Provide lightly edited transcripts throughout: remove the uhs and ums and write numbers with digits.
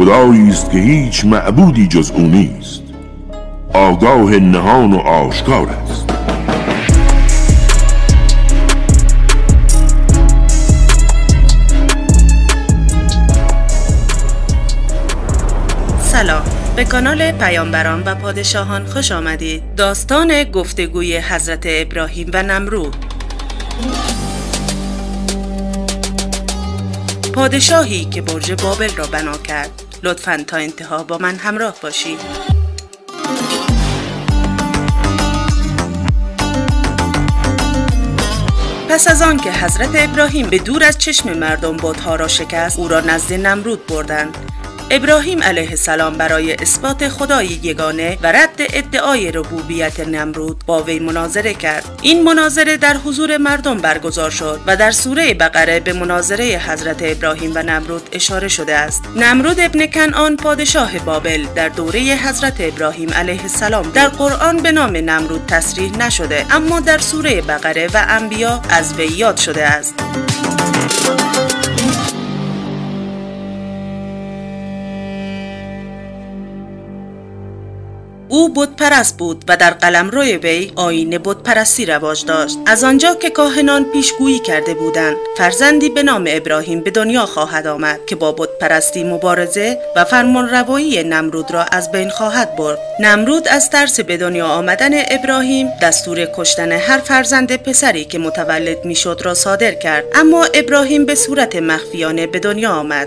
خدایی است که هیچ معبودی جز او نیست، آگاه نهان و آشکار است. سلام، به کانال پیامبران و پادشاهان خوش آمدید. داستان گفتگوی حضرت ابراهیم و نمرود. پادشاهی که برج بابل را بنا کرد. لطفاً تا انتها با من همراه باشید. پس از آن که حضرت ابراهیم به دور از چشم مردم بت‌ها را شکست، او را نزد نمرود بردند. ابراهیم علیه السلام برای اثبات خدایی یگانه و رد ادعای ربوبیت نمرود با وی مناظره کرد. این مناظره در حضور مردم برگزار شد و در سوره بقره به مناظره حضرت ابراهیم و نمرود اشاره شده است. نمرود ابن کنعان پادشاه بابل در دوره حضرت ابراهیم علیه السلام در قرآن به نام نمرود تصریح نشده، اما در سوره بقره و انبیا از وی یاد شده است. او بت‌پرست بود و در قلمرو وی آیین بت‌پرستی رواج داشت. از آنجا که کاهنان پیشگویی کرده بودند فرزندی به نام ابراهیم به دنیا خواهد آمد که با بت‌پرستی مبارزه و فرمانروایی نمرود را از بین خواهد برد، نمرود از ترس به دنیا آمدن ابراهیم دستور کشتن هر فرزند پسری که متولد میشد را صادر کرد، اما ابراهیم به صورت مخفیانه به دنیا آمد.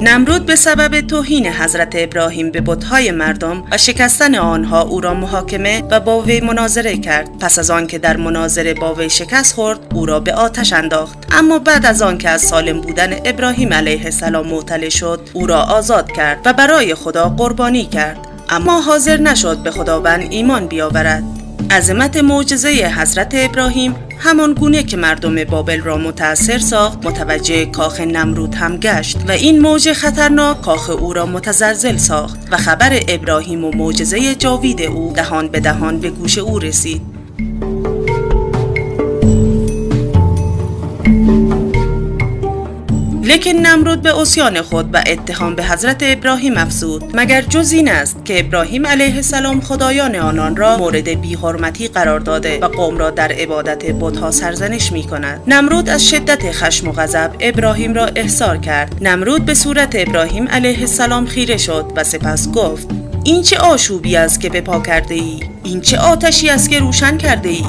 نمرود به سبب توهین حضرت ابراهیم به بت‌های مردم و شکستن آنها او را محاکمه و با وی مناظره کرد. پس از آن که در مناظره با وی شکست خورد، او را به آتش انداخت. اما بعد از آن که از سالم بودن ابراهیم علیه السلام مطلع شد، او را آزاد کرد و برای خدا قربانی کرد، اما حاضر نشد به خداوند ایمان بیاورد. عظمت معجزه حضرت ابراهیم همان گونه که مردم بابل را متاثر ساخت، متوجه کاخ نمرود هم گشت و این موج خطرناک کاخ او را متزلزل ساخت و خبر ابراهیم و معجزه جاوید او دهان به دهان به گوش او رسید. لیکن نمرود به عصیان خود و اتهام به حضرت ابراهیم افزود. مگر جز این است که ابراهیم علیه السلام خدایان آنان را مورد بی‌حرمتی قرار داده و قوم را در عبادت بت‌ها سرزنش می‌کند. نمرود از شدت خشم و غضب ابراهیم را احضار کرد. نمرود به صورت ابراهیم علیه السلام خیره شد و سپس گفت: این چه آشوبی است که به پا کرده ای؟ این چه آتشی است که روشن کرده ای؟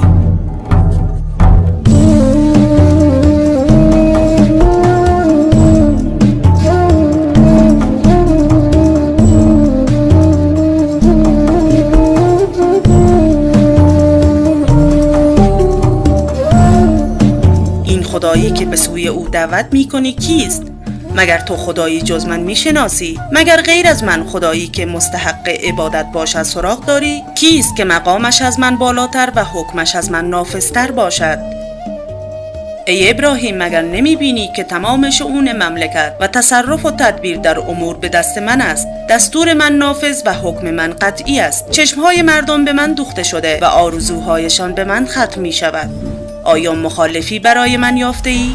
خدایی که به سوی او دعوت میکنی کیست؟ مگر تو خدایی جز من میشناسی؟ مگر غیر از من خدایی که مستحق عبادت باشد سراغ داری؟ کیست که مقامش از من بالاتر و حکمش از من نافذتر باشد؟ ای ابراهیم، مگر نمیبینی که تمام شئون مملکت و تصرف و تدبیر در امور به دست من است؟ دستور من نافذ و حکم من قطعی است. چشمهای مردم به من دوخته شده و آرزوهایشان به من ختم میشود. آیا مخالفی برای من یافته ای؟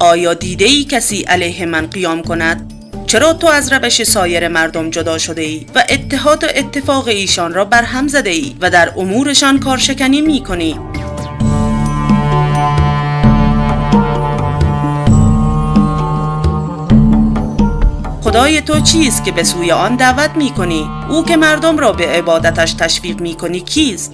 آیا دیده ای کسی علیه من قیام کند؟ چرا تو از روش سایر مردم جدا شده ای و اتحاد و اتفاق ایشان را برهم زده ای و در امورشان کارشکنی می کنی؟ خدای تو چیست که به سوی آن دعوت می کنی؟ او که مردم را به عبادتش تشویق می کنی کیست؟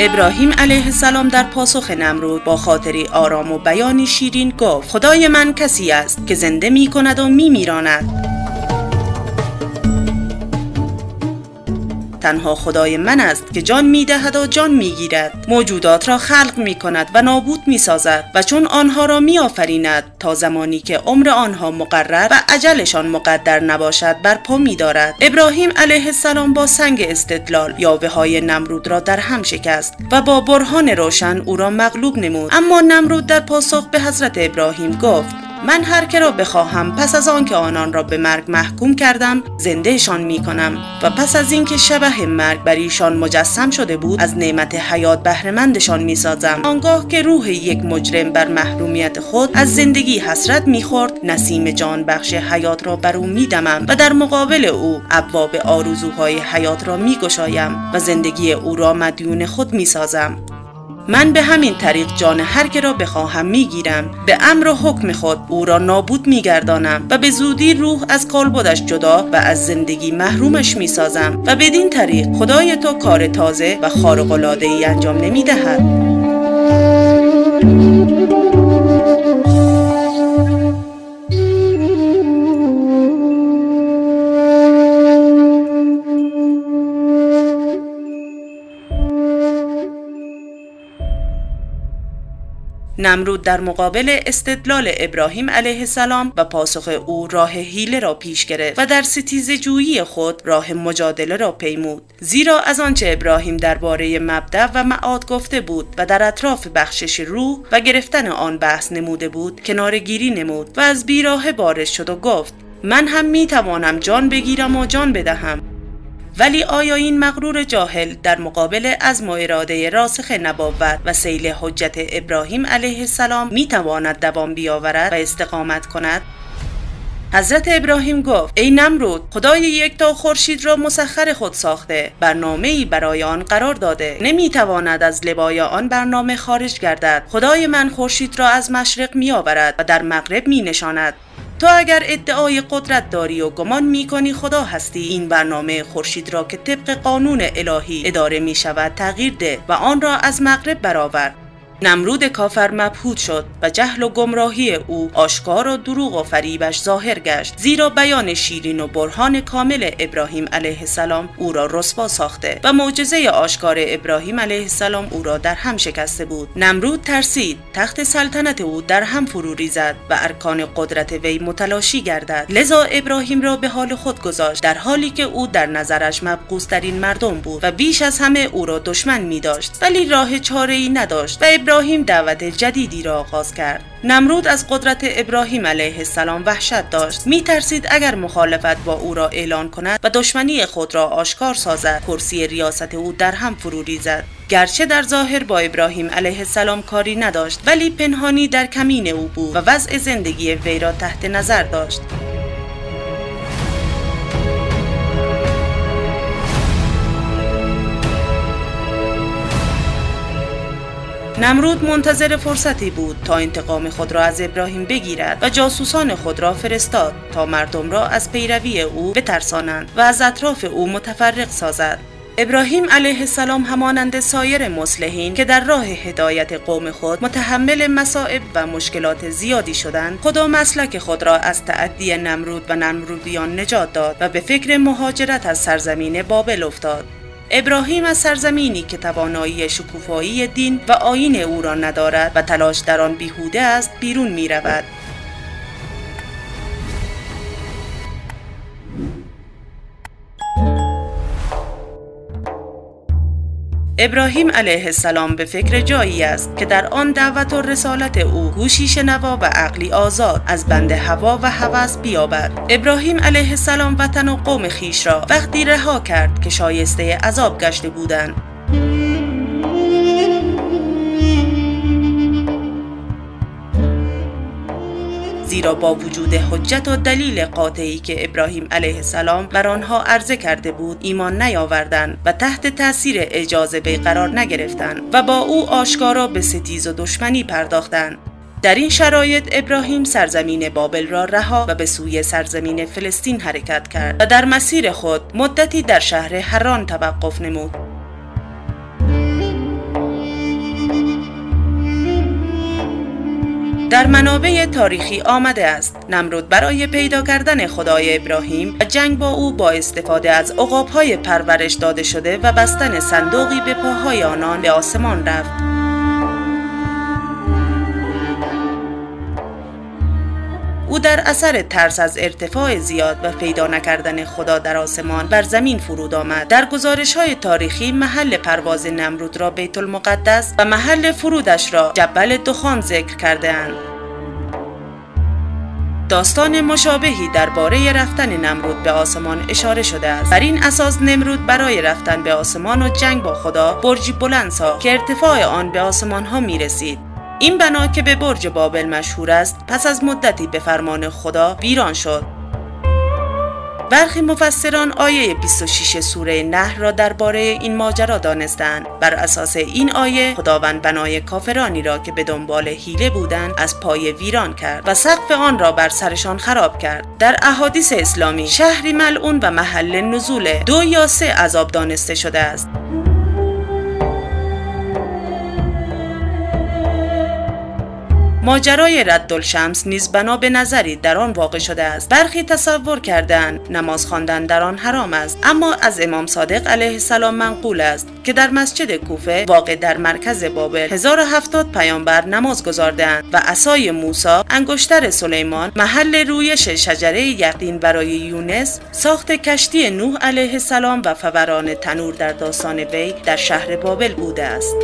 ابراهیم علیه السلام در پاسخ نمرود با خاطری آرام و بیانی شیرین گفت: خدای من کسی است که زنده می کند و می میراند. تنها خدای من است که جان میدهد و جان میگیرد، موجودات را خلق میکند و نابود میسازد و چون آنها را میآفریند تا زمانی که عمر آنها مقرر و اجلشان مقدر نباشد برپا میدارد. ابراهیم علیه السلام با سنگ استدلال یاوه های نمرود را در هم شکست و با برهان روشن او را مغلوب نمود. اما نمرود در پاسخ به حضرت ابراهیم گفت: من هر که را بخواهم پس از آن که آنان را به مرگ محکوم کردم زندهشان می کنم و پس از اینکه شبح مرگ بر ایشان مجسم شده بود از نعمت حیات بهره مندشان می سازم. آنگاه که روح یک مجرم بر محرومیت خود از زندگی حسرت می خورد نسیم جان بخش حیات را بر او می دمم و در مقابل او ابواب آرزوهای حیات را می گشایم و زندگی او را مدیون خود می سازم. من به همین طریق جان هر که را بخواهم میگیرم، به امر و حکم خود او را نابود میگردانم و به زودی روح از کالبدش جدا و از زندگی محرومش میسازم و بدین طریق خدای تو کار تازه و خارق العاده ای انجام نمیدهد. نمرود در مقابل استدلال ابراهیم علیه السلام و پاسخ او راه حیله را پیش گرفت و در ستیزه‌جویی خود راه مجادله را پیمود، زیرا از آنچه ابراهیم درباره مبدأ و معاد گفته بود و در اطراف بخشش روح و گرفتن آن بحث نموده بود کنارگیری نمود و از بیراه بارز شد و گفت: من هم می توانم جان بگیرم و جان بدهم. ولی آیا این مغرور جاهل در مقابل عزم و اراده راسخ نبوت و سیل حجت ابراهیم علیه السلام میتواند دوام بیاورد و استقامت کند؟ حضرت ابراهیم گفت: ای نمرود، خدای یکتا خورشید را مسخر خود ساخته، برنامه‌ای برای آن قرار داده، نمیتواند از لوای آن برنامه خارج گردد. خدای من خورشید را از مشرق میآورد و در مغرب مینشاند. تو اگر ادعای قدرت داری و گمان میکنی خدا هستی، این برنامه خورشید را که طبق قانون الهی اداره میشود تغییر ده و آن را از مغرب برآور. نمرود کافر مبهوت شد و جهل و گمراهی او آشکار و دروغ و فریبش ظاهر گشت، زیرا بیان شیرین و برهان کامل ابراهیم علیه السلام او را رسوا ساخته و معجزه آشکار ابراهیم علیه السلام او را در هم شکسته بود. نمرود ترسید تخت سلطنت او در هم فرو ریزد و ارکان قدرت وی متلاشی گردد، لذا ابراهیم را به حال خود گذاشت، در حالی که او در نظرش مبغوض ترین مردم بود و بیش از همه او را دشمن می‌داشت، ولی راه چاره‌ای نداشت و ابراهیم دعوت جدیدی را آغاز کرد. نمرود از قدرت ابراهیم علیه السلام وحشت داشت، میترسید اگر مخالفت با او را اعلان کند و دشمنی خود را آشکار سازد کرسی ریاست او در هم فرو ریزد. گرچه در ظاهر با ابراهیم علیه السلام کاری نداشت، ولی پنهانی در کمین او بود و وضع زندگی وی را تحت نظر داشت. نمرود منتظر فرصتی بود تا انتقام خود را از ابراهیم بگیرد و جاسوسان خود را فرستاد تا مردم را از پیروی او بترسانند و از اطراف او متفرق سازد. ابراهیم علیه السلام همانند سایر مصلحین که در راه هدایت قوم خود متحمل مصائب و مشکلات زیادی شدند، خدا مسلک خود را از تعدی نمرود و نمرودیان نجات داد و به فکر مهاجرت از سرزمین بابل افتاد. ابراهیم از سرزمینی که توانایی شکوفایی دین و آیین او را ندارد و تلاش در آن بیهوده است بیرون می رود. ابراهیم علیه السلام به فکر جایی است که در آن دعوت و رسالت او گوشی شنوا و عقلی آزاد از بند هوا و هوس بیابد. ابراهیم علیه السلام وطن و قوم خیش را وقتی رها کرد که شایسته عذاب گشته بودند. زیرا با وجود حجت و دلیل قاطعی که ابراهیم علیه السلام بر آنها عرضه کرده بود ایمان نیاوردند و تحت تاثیر اجازه وی قرار نگرفتند و با او آشکارا به ستیز و دشمنی پرداختند. در این شرایط ابراهیم سرزمین بابل را رها و به سوی سرزمین فلسطین حرکت کرد و در مسیر خود مدتی در شهر حران توقف نمود. در منابع تاریخی آمده است نمرود برای پیدا کردن خدای ابراهیم و جنگ با او با استفاده از عقاب‌های پرورش داده شده و بستن صندوقی به پاهای آنان به آسمان رفت. او در اثر ترس از ارتفاع زیاد و پیدا نکردن خدا در آسمان بر زمین فرود آمد. در گزارش‌های تاریخی محل پرواز نمرود را بیت المقدس و محل فرودش را جبل دخان ذکر کرده‌اند. داستان مشابهی درباره رفتن نمرود به آسمان اشاره شده است. بر این اساس نمرود برای رفتن به آسمان و جنگ با خدا برجی بلند ساخت که ارتفاع آن به آسمان‌ها می‌رسید. این بنا که به برج بابل مشهور است، پس از مدتی به فرمان خدا ویران شد. برخی مفسران آیه 26 سوره نهر را درباره این ماجرا دانستند. بر اساس این آیه، خداوند بنای کافرانی را که به دنبال حیله بودند، از پای ویران کرد و سقف آن را بر سرشان خراب کرد. در احادیث اسلامی، شهری ملعون و محل نزول 2 یا 3 عذاب دانسته شده است. ماجرای ردالشمس نیز بنا به نظری در آن واقع شده است. برخی تصور کردند نماز خواندن در آن حرام است، اما از امام صادق علیه السلام منقول است که در مسجد کوفه واقع در مرکز بابل 1070 پیامبر نماز گزاردند و عصای موسی، انگشتر سلیمان، محل رویش شجره یقین برای یونس، ساخت کشتی نوح علیه السلام و فوران تنور در داستان وی در شهر بابل بوده است.